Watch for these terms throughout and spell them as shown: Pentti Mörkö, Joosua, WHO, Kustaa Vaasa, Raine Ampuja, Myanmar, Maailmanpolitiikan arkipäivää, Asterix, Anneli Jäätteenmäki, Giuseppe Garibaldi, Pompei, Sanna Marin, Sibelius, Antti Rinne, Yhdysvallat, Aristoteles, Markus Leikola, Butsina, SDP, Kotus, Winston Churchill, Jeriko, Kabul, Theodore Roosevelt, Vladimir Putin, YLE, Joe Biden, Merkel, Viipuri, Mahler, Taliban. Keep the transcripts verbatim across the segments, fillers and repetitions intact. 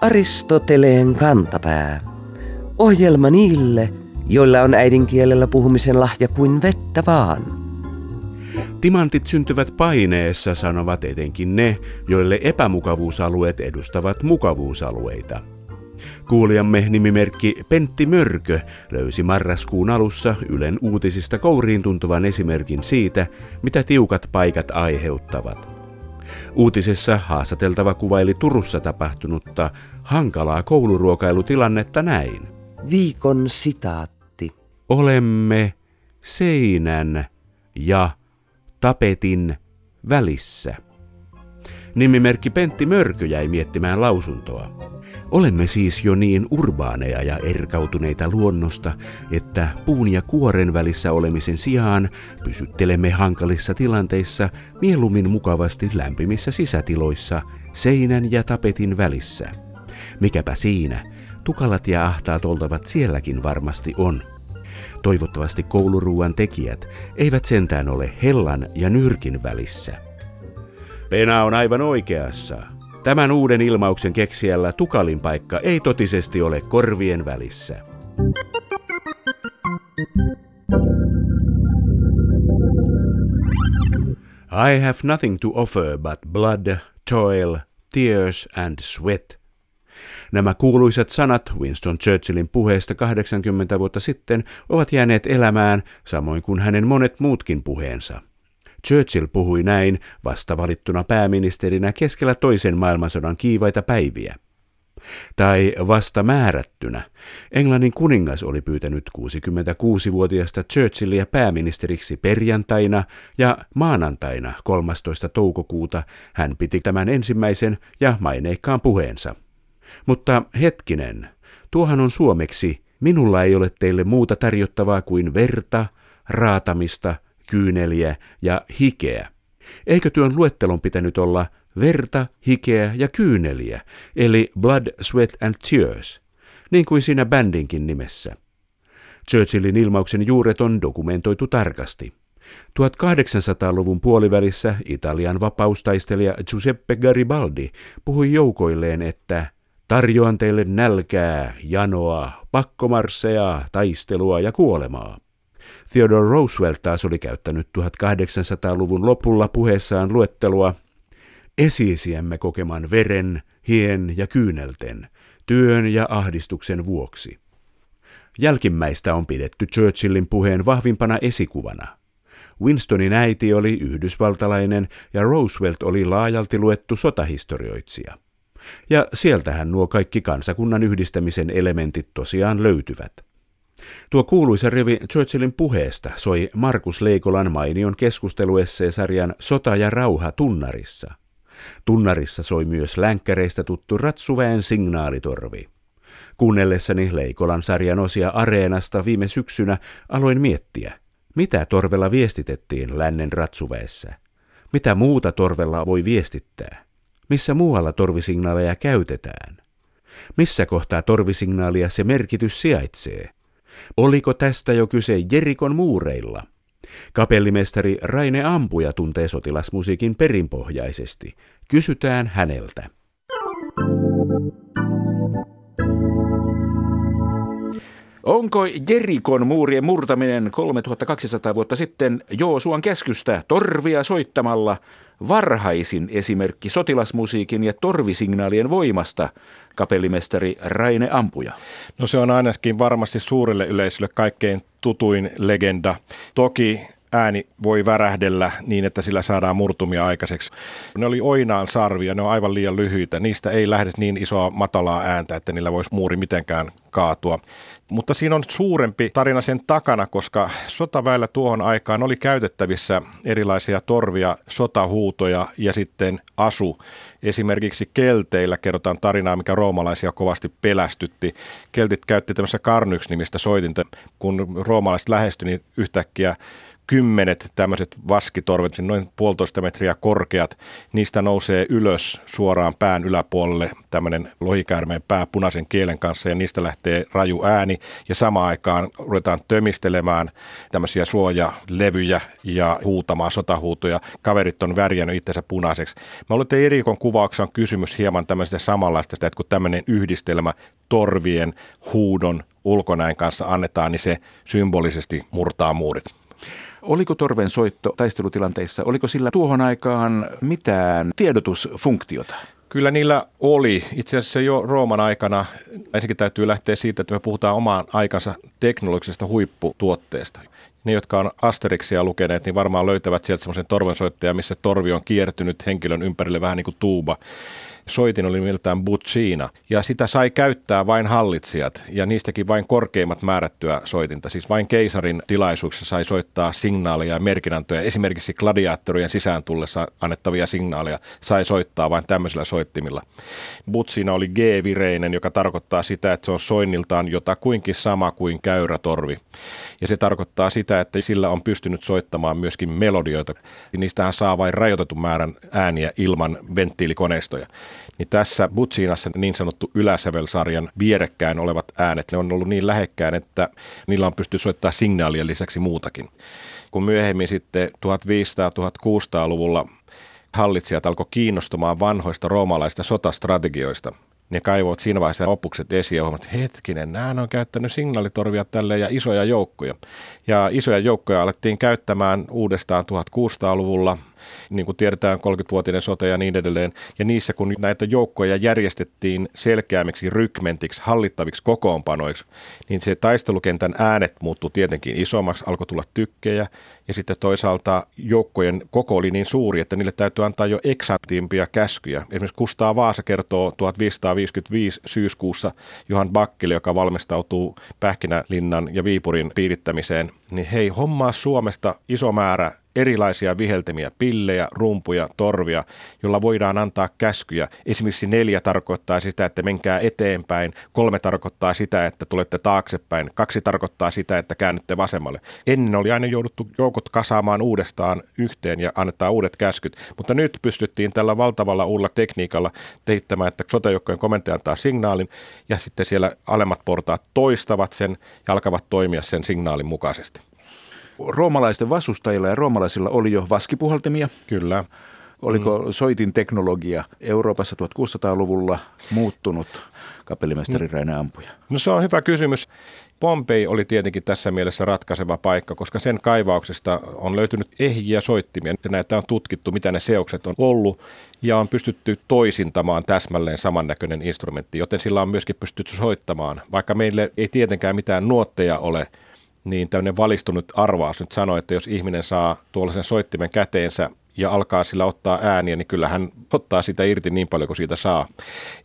Aristoteleen kantapää. Ohjelma niille, joilla on äidinkielellä puhumisen lahja kuin vettä vaan. Timantit syntyvät paineessa, sanovat etenkin ne, joille epämukavuusalueet edustavat mukavuusalueita. Kuulijamme nimimerkki Pentti Mörkö löysi marraskuun alussa Ylen uutisista kouriin tuntuvan esimerkin siitä, mitä tiukat paikat aiheuttavat. Uutisessa haastateltava kuvaili Turussa tapahtunutta hankalaa kouluruokailutilannetta näin. Viikon sitaatti. Olemme seinän ja tapetin välissä. Nimimerkki Pentti Mörkö jäi miettimään lausuntoa. Olemme siis jo niin urbaaneja ja erkautuneita luonnosta, että puun ja kuoren välissä olemisen sijaan pysyttelemme hankalissa tilanteissa mieluummin mukavasti lämpimissä sisätiloissa seinän ja tapetin välissä. Mikäpä siinä, tukalat ja ahtaat oltavat sielläkin varmasti on. Toivottavasti kouluruuan tekijät eivät sentään ole hellan ja nyrkin välissä. Pena on aivan oikeassa. Tämän uuden ilmauksen keksijällä tukalin paikka ei totisesti ole korvien välissä. I have nothing to offer but blood, toil, tears and sweat. Nämä kuuluisat sanat Winston Churchillin puheesta kahdeksankymmentä vuotta sitten ovat jääneet elämään, samoin kuin hänen monet muutkin puheensa. Churchill puhui näin vasta valittuna pääministerinä keskellä toisen maailmansodan kiivaita päiviä. Tai vasta määrättynä. Englannin kuningas oli pyytänyt kuusikymmentäkuusivuotiaasta Churchillia pääministeriksi perjantaina ja maanantaina kolmastoista toukokuuta hän piti tämän ensimmäisen ja maineikkaan puheensa. Mutta hetkinen, tuohan on suomeksi, minulla ei ole teille muuta tarjottavaa kuin verta, raatamista, kyyneliä ja hikeä. Eikö työn luettelon pitänyt olla verta, hikeä ja kyyneliä, eli blood, sweat and tears, niin kuin siinä bändinkin nimessä. Churchillin ilmauksen juuret on dokumentoitu tarkasti. tuhatkahdeksansataaluvun puolivälissä Italian vapaustaistelija Giuseppe Garibaldi puhui joukoilleen, että tarjoan teille nälkää, janoa, pakkomarsseja, taistelua ja kuolemaa. Theodore Roosevelt taas oli käyttänyt tuhatkahdeksansataaluvun lopulla puheessaan luettelua esi-isiämme kokeman veren, hien ja kyynelten, työn ja ahdistuksen vuoksi. Jälkimmäistä on pidetty Churchillin puheen vahvimpana esikuvana. Winstonin äiti oli yhdysvaltalainen ja Roosevelt oli laajalti luettu sotahistorioitsija. Ja sieltähän nuo kaikki kansakunnan yhdistämisen elementit tosiaan löytyvät. Tuo kuuluisa rivi Churchillin puheesta soi Markus Leikolan mainion keskusteluessee-sarjan Sota ja rauha tunnarissa. Tunnarissa soi myös länkkäreistä tuttu ratsuväen signaalitorvi. Kuunnellessani Leikolan sarjan osia Areenasta viime syksynä aloin miettiä, mitä torvella viestitettiin lännen ratsuväessä. Mitä muuta torvella voi viestittää? Missä muualla torvisignaaleja käytetään? Missä kohtaa torvisignaalia se merkitys sijaitsee? Oliko tästä jo kyse Jerikon muureilla? Kapellimestari Raine Ampuja tuntee sotilasmusiikin perinpohjaisesti. Kysytään häneltä. Onko Jerikon muurien murtaminen kolmetuhattakaksisataa vuotta sitten Joosuan käskystä torvia soittamalla varhaisin esimerkki sotilasmusiikin ja torvisignaalien voimasta, kapellimestari Raine Ampuja? No se on ainakin varmasti suurelle yleisölle kaikkein tutuin legenda. Toki ääni voi värähdellä niin, että sillä saadaan murtumia aikaiseksi. Ne oli oinaan sarvia, ne on aivan liian lyhyitä. Niistä ei lähde niin isoa matalaa ääntä, että niillä voisi muuri mitenkään kaatua. Mutta siinä on suurempi tarina sen takana, koska sotaväellä tuohon aikaan oli käytettävissä erilaisia torvia, sotahuutoja ja sitten asu. Esimerkiksi kelteillä kerrotaan tarinaa, mikä roomalaisia kovasti pelästytti. Keltit käytti tämmöistä Carnyx-nimistä soitinta. Kun roomalaiset lähestyi, niin yhtäkkiä kymmenet tämmöiset vaskitorvet, noin puolitoista metriä korkeat, niistä nousee ylös suoraan pään yläpuolelle tämmöinen lohikäärmeen pää punaisen kielen kanssa ja niistä lähtee raju ääni ja samaan aikaan ruvetaan tömistelemään tämmöisiä suojalevyjä ja huutamaan sotahuutoja. Kaverit on värjännyt itsensä punaiseksi. Mä luulen, että Erikon kuvauksessa on kysymys hieman tämmöistä samanlaista, että kun tämmöinen yhdistelmä torvien, huudon, ulkonäön kanssa annetaan, niin se symbolisesti murtaa muurit. Oliko torven soitto taistelutilanteissa, oliko sillä tuohon aikaan mitään tiedotusfunktiota? Kyllä niillä oli. Itse asiassa jo Rooman aikana, ensinnäkin täytyy lähteä siitä, että me puhutaan omaan aikansa teknologisesta huipputuotteesta. Ne, jotka on Asterixia lukeneet, niin varmaan löytävät sieltä semmoisen torvensoittajan, missä torvi on kiertynyt henkilön ympärille vähän niin kuin tuuba. Soitin oli nimeltään Butsina, ja sitä sai käyttää vain hallitsijat, ja niistäkin vain korkeimmat määrättyä soitinta. Siis vain keisarin tilaisuuksissa sai soittaa signaaleja ja merkinantoja. Esimerkiksi gladiaattorien sisään tullessa annettavia signaaleja sai soittaa vain tämmöisillä soittimilla. Butsina oli G-vireinen, joka tarkoittaa sitä, että se on soinniltaan jotakuinkin sama kuin käyrätorvi. Ja se tarkoittaa sitä, että sillä on pystynyt soittamaan myöskin melodioita. Niistähän saa vain rajoitetun määrän ääniä ilman venttiilikoneistoja. Niin tässä Butsinassa niin sanottu yläsävelsarjan vierekkäin olevat äänet, ne on ollut niin lähekkäin, että niillä on pystynyt soittamaan signaalien lisäksi muutakin. Kun myöhemmin sitten viisitoistasataa-kuusisataaluvulla hallitsijat alkoi kiinnostumaan vanhoista roomalaisista sotastrategioista, ne kaivoivat siinä vaiheessa opukset esiin ja huomasivat, että hetkinen, nämä on käyttänyt signaalitorvia tälleen ja isoja joukkoja. Ja isoja joukkoja alettiin käyttämään uudestaan kuusitoistasataa-luvulla, niin kuin tiedetään kolmekymmentävuotinen sota ja niin edelleen. Ja niissä, kun näitä joukkoja järjestettiin selkeämmiksi rykmentiksi, hallittaviksi kokoonpanoiksi, niin se taistelukentän äänet muuttui tietenkin isommaksi, alkoi tulla tykkejä. Ja sitten toisaalta joukkojen koko oli niin suuri, että niille täytyy antaa jo eksaktimpia käskyjä. Esimerkiksi Kustaa Vaasa kertoo viisitoistaviisikymmentäviisi syyskuussa Johan Bakkeli, joka valmistautuu Pähkinälinnan ja Viipurin piirittämiseen, niin hei, hommaa Suomesta iso määrä erilaisia viheltimiä, pillejä, rumpuja, torvia, jolla voidaan antaa käskyjä. Esimerkiksi neljä tarkoittaa sitä, että menkää eteenpäin, kolme tarkoittaa sitä, että tulette taaksepäin, kaksi tarkoittaa sitä, että käännytte vasemmalle. Ennen oli aina jouduttu joukot kasaamaan uudestaan yhteen ja annetaan uudet käskyt, mutta nyt pystyttiin tällä valtavalla uudella tekniikalla tehittämään, että sotajoukkojen komentaja antaa signaalin ja sitten siellä alemmat portaat toistavat sen ja alkavat toimia sen signaalin mukaisesti. Roomalaisten vastustajilla ja roomalaisilla oli jo vaskipuhaltimia. Kyllä. Oliko mm. soitinteknologia Euroopassa kuusitoistasataa-luvulla muuttunut, kapellimestari Raine Ampuja? No se on hyvä kysymys. Pompei oli tietenkin tässä mielessä ratkaiseva paikka, koska sen kaivauksesta on löytynyt ehjiä soittimia. Näitä on tutkittu, mitä ne seokset on ollut, ja on pystytty toisintamaan täsmälleen samannäköinen instrumentti, joten sillä on myöskin pystytty soittamaan. Vaikka meille ei tietenkään mitään nuotteja ole, niin tämmöinen valistunut arvaus nyt sanoo, että jos ihminen saa tuollaisen soittimen käteensä ja alkaa sillä ottaa ääniä, niin kyllä hän ottaa sitä irti niin paljon kuin siitä saa.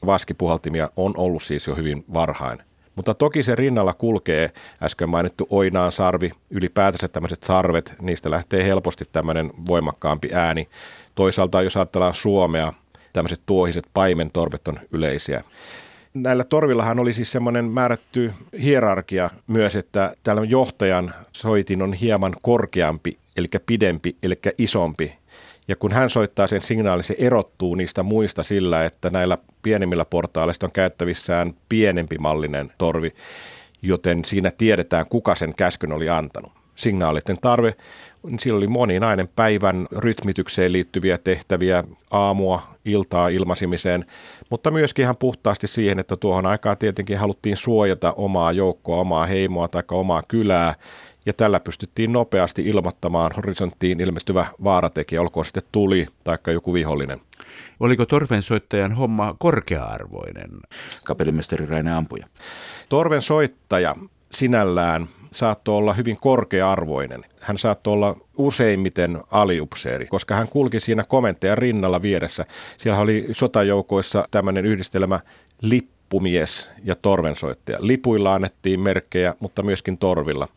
Vaskipuhaltimia on ollut siis jo hyvin varhain. Mutta toki se rinnalla kulkee äsken mainittu oinaan sarvi, ylipäätänsä tämmöiset sarvet, niistä lähtee helposti tämmöinen voimakkaampi ääni. Toisaalta jos ajatellaan Suomea, tämmöiset tuohiset paimentorvet on yleisiä. Näillä torvillahan oli siis semmoinen määrätty hierarkia myös, että täällä johtajan soitin on hieman korkeampi, eli pidempi, eli isompi. Ja kun hän soittaa sen signaalin, se erottuu niistä muista sillä, että näillä pienemmillä portaaleista on käyttävissään pienempi mallinen torvi, joten siinä tiedetään, kuka sen käskyn oli antanut. Signaalien tarve, niin sillä oli moninainen päivän rytmitykseen liittyviä tehtäviä, aamua, iltaa ilmasimiseen, mutta myöskin ihan puhtaasti siihen, että tuohon aikaan tietenkin haluttiin suojata omaa joukkoa, omaa heimoa tai omaa kylää, ja tällä pystyttiin nopeasti ilmoittamaan horisonttiin ilmestyvä vaaratekijä, olkoon sitten tuli tai joku vihollinen. Oliko torvensoittajan homma korkea-arvoinen, kapellimestari Raine Ampuja? Torvensoittaja sinällään saattoi olla hyvin korkea-arvoinen. Hän saattoi olla useimmiten aliupseeri, koska hän kulki siinä komentajan rinnalla vieressä. Siellä oli sotajoukoissa tämmöinen yhdistelmä lippumies ja torvensoittaja. Lipuilla annettiin merkkejä, mutta myöskin torvilla.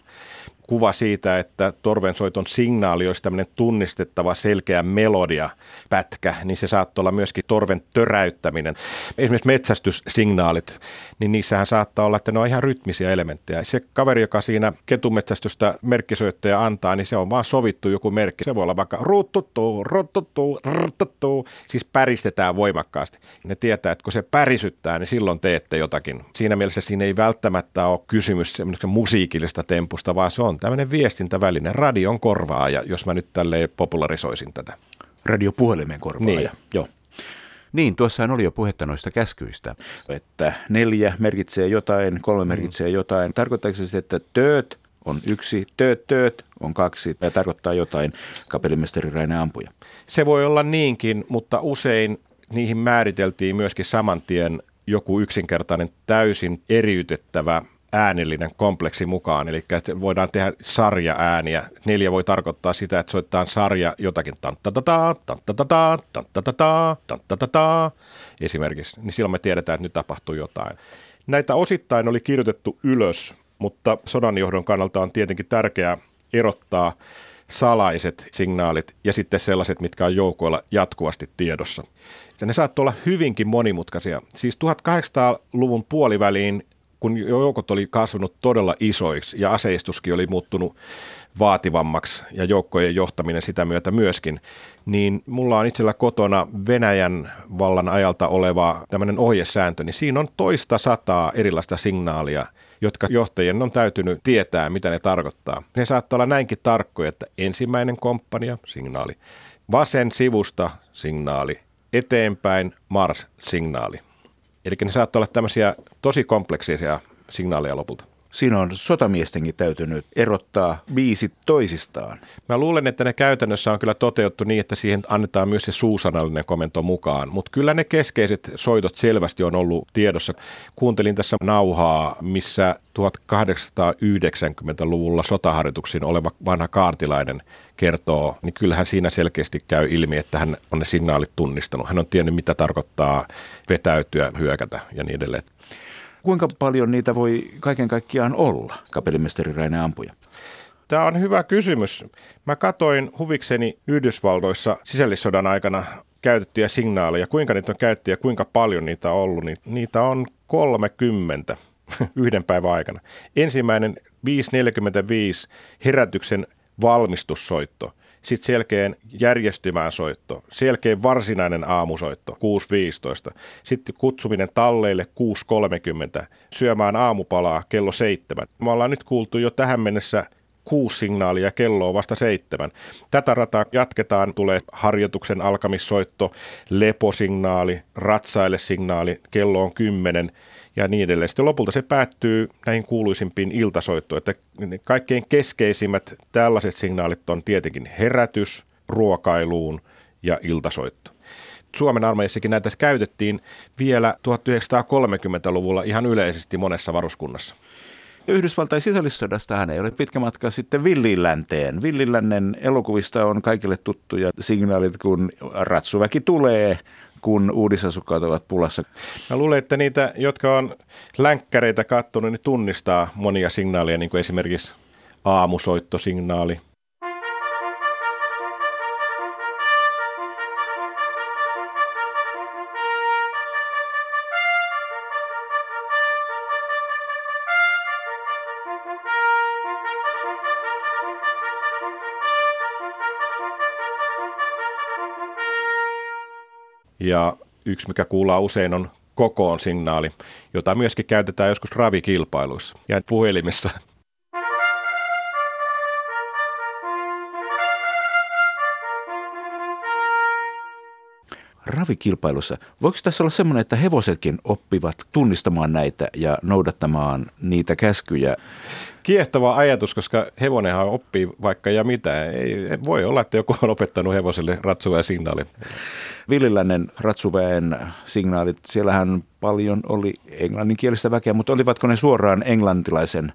kuva siitä, että torvensoiton signaali olisi tämmöinen tunnistettava selkeä melodiapätkä, niin se saattaa olla myöskin torven töräyttäminen. Esimerkiksi metsästyssignaalit, niin niissähän saattaa olla, että ne on ihan rytmisiä elementtejä. Se kaveri, joka siinä ketumetsästystä merkkisoittaja antaa, niin se on vaan sovittu joku merkki. Se voi olla vaikka ruuttutuu, ruuttutuu, ruuttutuu, siis päristetään voimakkaasti. Ne tietää, että kun se pärisyttää, niin silloin teette jotakin. Siinä mielessä siinä ei välttämättä ole kysymys semmoisesta musiikillista tempusta, vaan se on tämmöinen viestintäväline, radion korvaaja, jos mä nyt tälleen popularisoisin tätä. Radiopuhelimen korvaaja, niin. Joo. Niin, tuossahan oli jo puhetta noista käskyistä. Että neljä merkitsee jotain, kolme merkitsee mm. jotain. Tarkoittaako se, että tööt on yksi, tööt, tööt on kaksi, ja tarkoittaa jotain, kapellimestari Raine Ampuja? Se voi olla niinkin, mutta usein niihin määriteltiin myöskin saman tien joku yksinkertainen täysin eriytettävä äänellinen kompleksi mukaan, eli voidaan tehdä sarjaääniä. Neljä voi tarkoittaa sitä, että soittaa sarja jotakin tanttatataa, tanttatataa, tanttatataa, tanttatataa esimerkiksi, niin silloin me tiedetään, että nyt tapahtuu jotain. Näitä osittain oli kirjoitettu ylös, mutta sodanjohdon kannalta on tietenkin tärkeää erottaa salaiset signaalit ja sitten sellaiset, mitkä on joukoilla jatkuvasti tiedossa. Ne saattoi olla hyvinkin monimutkaisia. Siis tuhatkahdeksansataaluvun puoliväliin, kun joukot oli kasvanut todella isoiksi ja aseistuskin oli muuttunut vaativammaksi ja joukkojen johtaminen sitä myötä myöskin, niin mulla on itsellä kotona Venäjän vallan ajalta oleva tämmöinen ohjesääntö, niin siinä on toista sataa erilaista signaalia, jotka johtajien on täytynyt tietää, mitä ne tarkoittaa. Ne saattaa olla näinkin tarkkoja, että ensimmäinen komppania, signaali, vasen sivusta, signaali, eteenpäin, mars, signaali. Eli ne saattaa olla tämmöisiä tosi kompleksisia signaaleja lopulta. Siinä on sotamiestenkin täytynyt erottaa biisit toisistaan. Mä luulen, että ne käytännössä on kyllä toteutettu niin, että siihen annetaan myös se suusanallinen komento mukaan. Mutta kyllä ne keskeiset soitot selvästi on ollut tiedossa. Kuuntelin tässä nauhaa, missä tuhatkahdeksansataayhdeksänkymmentäluvulla sotaharjoituksiin oleva vanha kaartilainen kertoo, niin kyllähän siinä selkeästi käy ilmi, että hän on ne signaalit tunnistanut. Hän on tiennyt, mitä tarkoittaa vetäytyä, hyökätä ja niin edelleen. Kuinka paljon niitä voi kaiken kaikkiaan olla, kapellimestari Raine Ampuja? Tämä on hyvä kysymys. Mä katsoin huvikseni Yhdysvalloissa sisällissodan aikana käytettyjä signaaleja. Kuinka niitä on käytetty ja kuinka paljon niitä on ollut, niin niitä on kolmekymmentä yhden päivän aikana. Ensimmäinen viisi neljäkymmentäviisi herätyksen valmistussoitto, sitten selkeän järjestymään soitto, selkeän varsinainen aamusoitto, kuusi viisitoista, sitten kutsuminen talleille kuusi kolmekymmentä, syömään aamupalaa kello seitsemän. Me ollaan nyt kuultu jo tähän mennessä kuusi signaalia, kello on vasta seitsemän. Tätä rataa jatketaan, tulee harjoituksen alkamissoitto, leposignaali, ratsaille signaali, kello on kymmenen ja niin edelleen. Sitten lopulta se päättyy näihin kuuluisimpiin iltasoittoon, että kaikkein keskeisimmät tällaiset signaalit on tietenkin herätys, ruokailuun ja iltasoitto. Suomen armeijassakin näitä käytettiin vielä tuhatyhdeksänsataakolmekymmentäluvulla ihan yleisesti monessa varuskunnassa. Yhdysvaltain sisällissodastahan ei ole pitkä matka sitten Villilänteen. Villilännen elokuvista on kaikille tuttuja signaalit, kun ratsuväki tulee, kun uudisasukkaat ovat pulassa. Mä luulen, että niitä, jotka on länkkäreitä katsonut, niin tunnistaa monia signaaleja, niin kuin esimerkiksi aamusoittosignaali. Ja yksi, mikä kuullaan usein, on kokoon signaali, jota myöskin käytetään joskus ravikilpailuissa ja puhelimissa. Ravikilpailussa. Voiko tässä olla semmoinen, että hevosetkin oppivat tunnistamaan näitä ja noudattamaan niitä käskyjä? Kiehtova ajatus, koska hevonenhan oppii vaikka ja mitä. Ei, voi olla, että joku on opettanut hevoselle ratsuväen signaalin. Villilännen ratsuväen signaalit, siellähän paljon oli englanninkielistä väkeä, mutta olivatko ne suoraan englantilaisen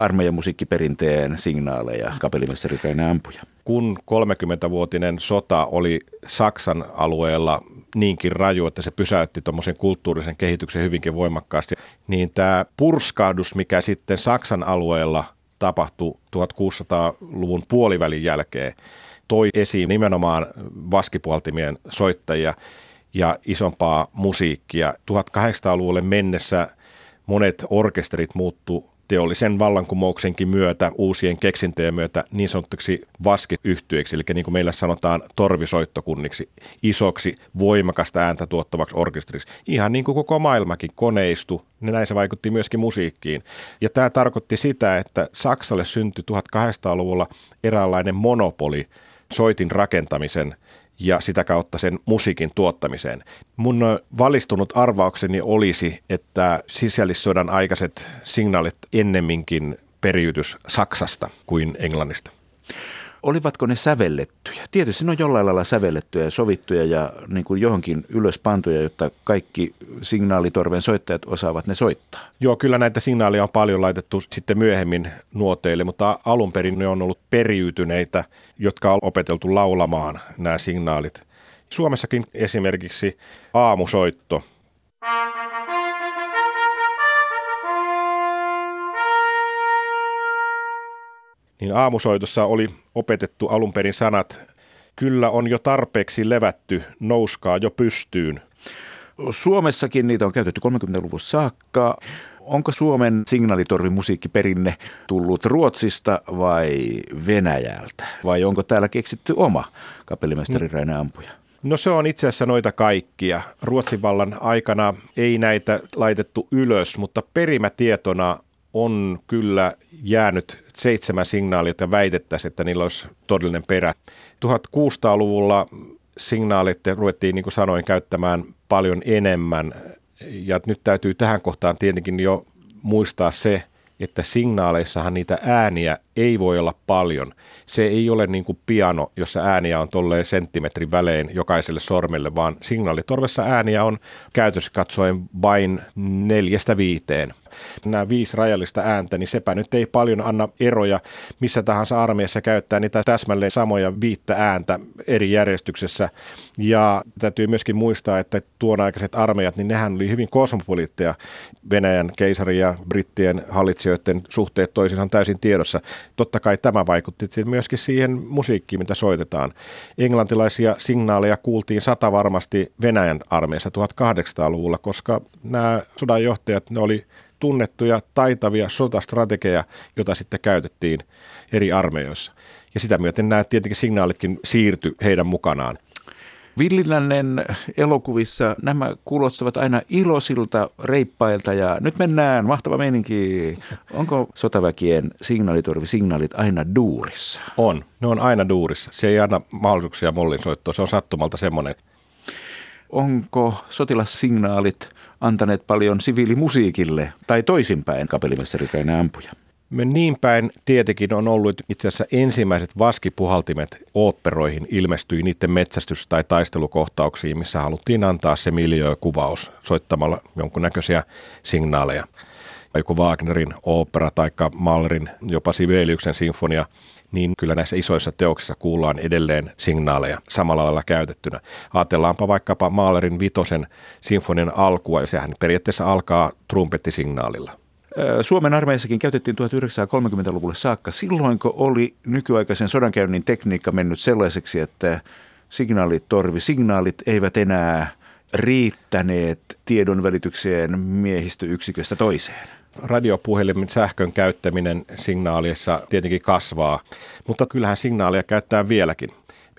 armeijan musiikkiperinteen signaaleja, kapellimestari Raine Ampuja? Kun kolmekymmenvuotinen sota oli Saksan alueella niinkin raju, että se pysäytti tuommoisen kulttuurisen kehityksen hyvinkin voimakkaasti, niin tämä purskahdus, mikä sitten Saksan alueella tapahtui tuhatkuudensadan luvun puolivälin jälkeen, toi esiin nimenomaan vaskipuhaltimien soittajia ja isompaa musiikkia. tuhatkahdeksansataaluvulle mennessä monet orkesterit muuttu teollisen vallankumouksenkin myötä, uusien keksintöjen myötä niin sanotuksi vaskiyhtyeiksi, eli niin kuin meillä sanotaan torvisoittokunniksi, isoksi, voimakasta ääntä tuottavaksi orkesteriksi. Ihan niin kuin koko maailmakin koneistui, niin näin se vaikutti myöskin musiikkiin. Ja tämä tarkoitti sitä, että Saksalle syntyi tuhatkahdeksansataaluvulla eräänlainen monopoli soitin rakentamisen ja sitä kautta sen musiikin tuottamiseen. Mun valistunut arvaukseni olisi, että sisällissodan aikaiset signaalit ennemminkin periytys Saksasta kuin Englannista. Olivatko ne sävellettyjä? Tietysti ne on jollain lailla sävellettyjä ja sovittuja ja niin kuin johonkin ylös pantuja, jotta kaikki signaalitorven soittajat osaavat ne soittaa. Joo, kyllä näitä signaaleja on paljon laitettu sitten myöhemmin nuoteille, mutta alun perin ne on ollut periytyneitä, jotka on opeteltu laulamaan nämä signaalit. Suomessakin esimerkiksi aamusoitto. Niin aamusoitossa oli opetettu alun perin sanat, kyllä on jo tarpeeksi levätty, nouskaa jo pystyyn. Suomessakin niitä on käytetty kolmekymmentäluvun saakka. Onko Suomen signaalitorvimusiikkiperinne tullut Ruotsista vai Venäjältä? Vai onko täällä keksitty oma kapellimestari Raine Ampuja? No se on itse asiassa noita kaikkia. Ruotsin vallan aikana ei näitä laitettu ylös, mutta perimätietona on kyllä jäänyt seitsemän signaalia, joita väitettäisiin, että niillä olisi todellinen perä. tuhatkuudensadanluvulla signaalit ruvettiin, niin kuin sanoin, käyttämään paljon enemmän. Ja nyt täytyy tähän kohtaan tietenkin jo muistaa se, että signaaleissahan niitä ääniä ei voi olla paljon. Se ei ole niin kuin piano, jossa ääniä on tolleen senttimetrin välein jokaiselle sormelle, vaan signaalitorvessa ääniä on käytössä katsoen vain neljästä viiteen. Nämä viisi rajallista ääntä, niin sepä nyt ei paljon anna eroja. Missä tahansa armeijassa käyttää niitä täsmälleen samoja viittä ääntä eri järjestyksessä. Ja täytyy myöskin muistaa, että tuon aikaiset armeijat, niin nehän oli hyvin kosmopoliitteja. Venäjän keisarin ja brittien hallitsijoiden suhteet toisinaan täysin tiedossa. Totta kai tämä vaikutti myöskin siihen musiikkiin, mitä soitetaan. Englantilaisia signaaleja kuultiin sata varmasti Venäjän armeijassa tuhatkahdeksansataaluvulla, koska nämä sodanjohtajat, ne oli tunnettuja, taitavia sotastrategeja, joita sitten käytettiin eri armeijoissa. Ja sitä myöten nämä tietenkin signaalitkin siirtyi heidän mukanaan. Villilännen elokuvissa nämä kuulostavat aina iloisilta, reippailta ja nyt mennään, mahtava meininki. Onko sotaväkien signaalitorvisignaalit aina duurissa? On, ne on aina duurissa. Se ei anna mahdollisuuksia mollinsoittoon, se on sattumalta semmoinen. Onko sotilassignaalit antaneet paljon siviilimusiikille tai toisinpäin, kapellimestari Raine Ampuja? Niin päin tietenkin on ollut, itse asiassa ensimmäiset vaskipuhaltimet oopperoihin ilmestyi niiden metsästys- tai taistelukohtauksiin, missä haluttiin antaa se miljöökuvaus soittamalla jonkunnäköisiä signaaleja. Joku Wagnerin opera tai Mahlerin, jopa Sibeliuksen sinfonia, niin kyllä näissä isoissa teoksissa kuullaan edelleen signaaleja samalla lailla käytettynä. Ajatellaanpa vaikkapa Mahlerin vitosen sinfonian alkua, ja sehän periaatteessa alkaa trumpettisignaalilla. Suomen armeijassakin käytettiin tuhatyhdeksänsataakolmekymmentäluvulle saakka. Silloinko oli nykyaikaisen sodankäynnin tekniikka mennyt sellaiseksi, että signaalitorvisignaalit eivät enää riittäneet tiedonvälitykseen miehistöyksiköstä toiseen? Radiopuhelimen sähkön käyttäminen signaalissa tietenkin kasvaa, mutta kyllähän signaalia käyttää vieläkin.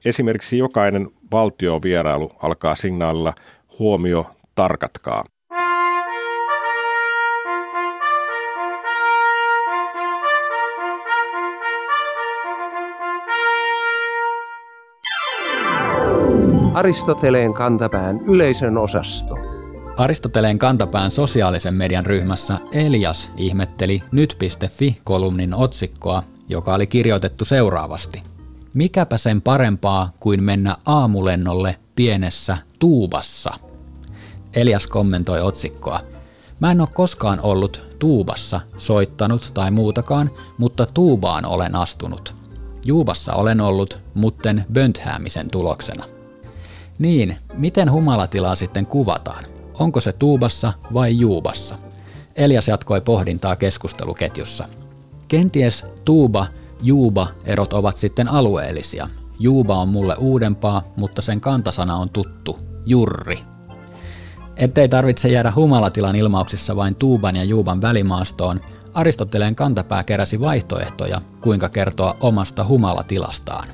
Esimerkiksi jokainen valtiovierailu alkaa signaalilla huomio, tarkatkaa. Aristoteleen kantapään yleisön osasto. Aristoteleen kantapään sosiaalisen median ryhmässä Elias ihmetteli nyt piste fi-kolumnin otsikkoa, joka oli kirjoitettu seuraavasti. Mikäpä sen parempaa kuin mennä aamulennolle pienessä tuubassa? Elias kommentoi otsikkoa. Mä en ole koskaan ollut tuubassa, soittanut tai muutakaan, mutta tuubaan olen astunut. Juubassa olen ollut, mutten bönthäämisen tuloksena. Niin, miten humalatilaa sitten kuvataan? Onko se tuubassa vai juubassa? Elias jatkoi pohdintaa keskusteluketjussa. Kenties Tuuba-Juuba-erot ovat sitten alueellisia. Juuba on mulle uudempaa, mutta sen kantasana on tuttu, jurri. Ettei tarvitse jäädä humalatilan ilmauksissa vain Tuuban ja Juuban välimaastoon, Aristoteleen kantapää keräsi vaihtoehtoja, kuinka kertoa omasta humalatilastaan.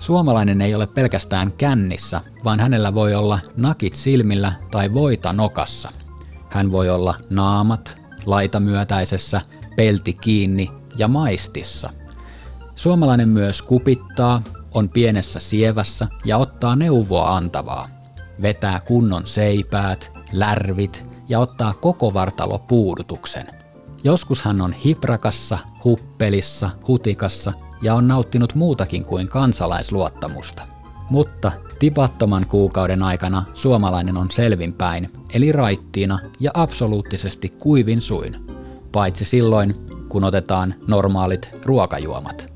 Suomalainen ei ole pelkästään kännissä, vaan hänellä voi olla nakit silmillä tai voita nokassa. Hän voi olla naamat, laitamyötäisessä, pelti kiinni ja maistissa. Suomalainen myös kupittaa, on pienessä sievässä ja ottaa neuvoa antavaa. Vetää kunnon seipäät, lärvit ja ottaa koko vartalo puudutuksen. Joskus hän on hiprakassa, huppelissa, hutikassa ja on nauttinut muutakin kuin kansalaisluottamusta. Mutta tipattoman kuukauden aikana suomalainen on selvinpäin, eli raittiina ja absoluuttisesti kuivin suin. Paitsi silloin, kun otetaan normaalit ruokajuomat.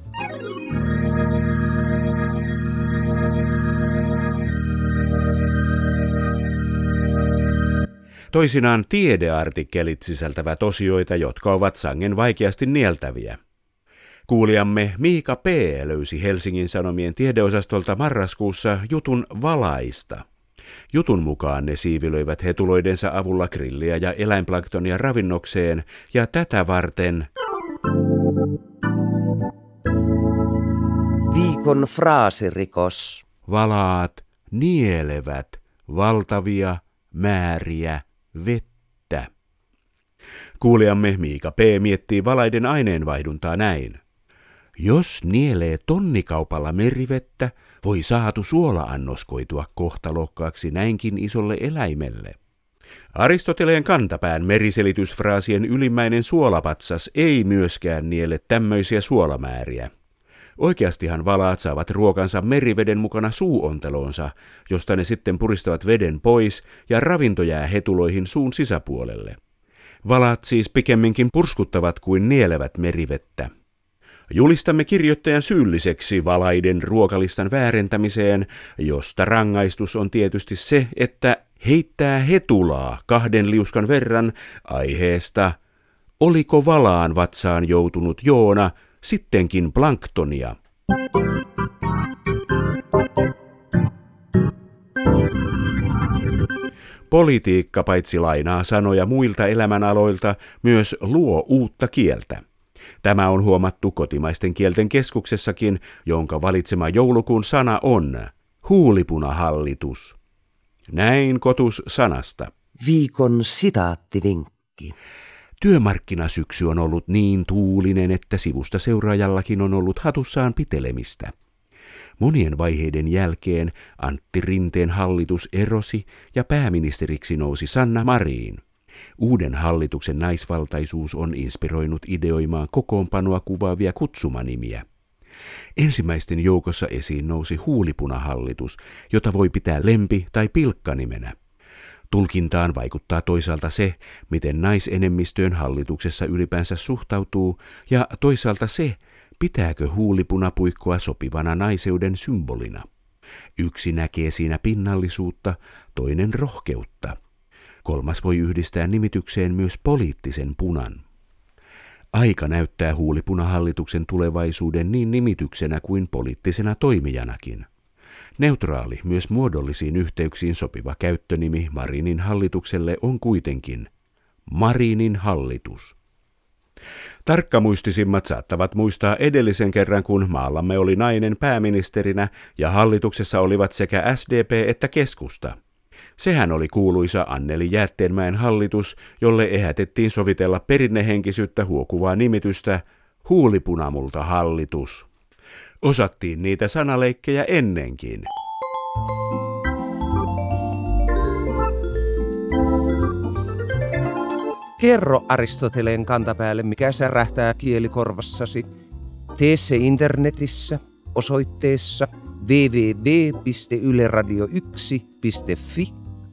Toisinaan tiedeartikkelit sisältävät osioita, jotka ovat sangen vaikeasti nieltäviä. Kuulijamme Miika P. löysi Helsingin Sanomien tiedeosastolta marraskuussa jutun valaista. Jutun mukaan ne siivilöivät hetuloidensa avulla grilliä ja eläinplanktonia ravinnokseen, ja tätä varten viikon fraasirikos. Valaat nielevät valtavia määriä vettä. Kuulijamme Miika P. miettii valaiden aineenvaihduntaa näin. Jos nielee tonnikaupalla merivettä, voi saatu suola-annos koitua kohtalokkaaksi näinkin isolle eläimelle. Aristoteleen kantapään meriselitysfraasien ylimmäinen suolapatsas ei myöskään niele tämmöisiä suolamääriä. Oikeastihan valaat saavat ruokansa meriveden mukana suuonteloonsa, josta ne sitten puristavat veden pois ja ravinto jää hetuloihin suun sisäpuolelle. Valaat siis pikemminkin purskuttavat kuin nielevät merivettä. Julistamme kirjoittajan syylliseksi valaiden ruokalistan väärentämiseen, josta rangaistus on tietysti se, että heittää hetulaa kahden liuskan verran aiheesta "Oliko valaan vatsaan joutunut joona sittenkin planktonia?" Politiikka paitsi lainaa sanoja muilta elämänaloilta, myös luo uutta kieltä. Tämä on huomattu kotimaisten kielten keskuksessakin, jonka valitsema joulukuun sana on huulipunahallitus. Näin kotus sanasta. Viikon sitaattivinkki. Työmarkkinasyksy on ollut niin tuulinen, että sivusta seuraajallakin on ollut hatussaan pitelemistä. Monien vaiheiden jälkeen Antti Rinteen hallitus erosi ja pääministeriksi nousi Sanna Marin. Uuden hallituksen naisvaltaisuus on inspiroinut ideoimaan kokoonpanoa kuvaavia kutsumanimiä. Ensimmäisten joukossa esiin nousi huulipunahallitus, jota voi pitää lempi- tai pilkkanimenä. Tulkintaan vaikuttaa toisaalta se, miten naisenemmistöön hallituksessa ylipäänsä suhtautuu, ja toisaalta se, pitääkö huulipunapuikkoa sopivana naiseuden symbolina. Yksi näkee siinä pinnallisuutta, toinen rohkeutta. Kolmas voi yhdistää nimitykseen myös poliittisen punan. Aika näyttää huulipunahallituksen tulevaisuuden niin nimityksenä kuin poliittisena toimijanakin. Neutraali, myös muodollisiin yhteyksiin sopiva käyttönimi Marinin hallitukselle on kuitenkin Marinin hallitus. Tarkkamuistisimmat saattavat muistaa edellisen kerran, kun maallamme oli nainen pääministerinä ja hallituksessa olivat sekä S D P että keskusta. Sehän oli kuuluisa Anneli Jäätteenmäen hallitus, jolle ehätettiin sovitella perinnehenkisyyttä huokuvaa nimitystä huulipunamulta hallitus. Osattiin niitä sanaleikkejä ennenkin. Kerro Aristoteleen kantapäälle, mikä särähtää kielikorvassasi. Tee se internetissä osoitteessa double-u double-u double-u piste yle radio yksi piste fi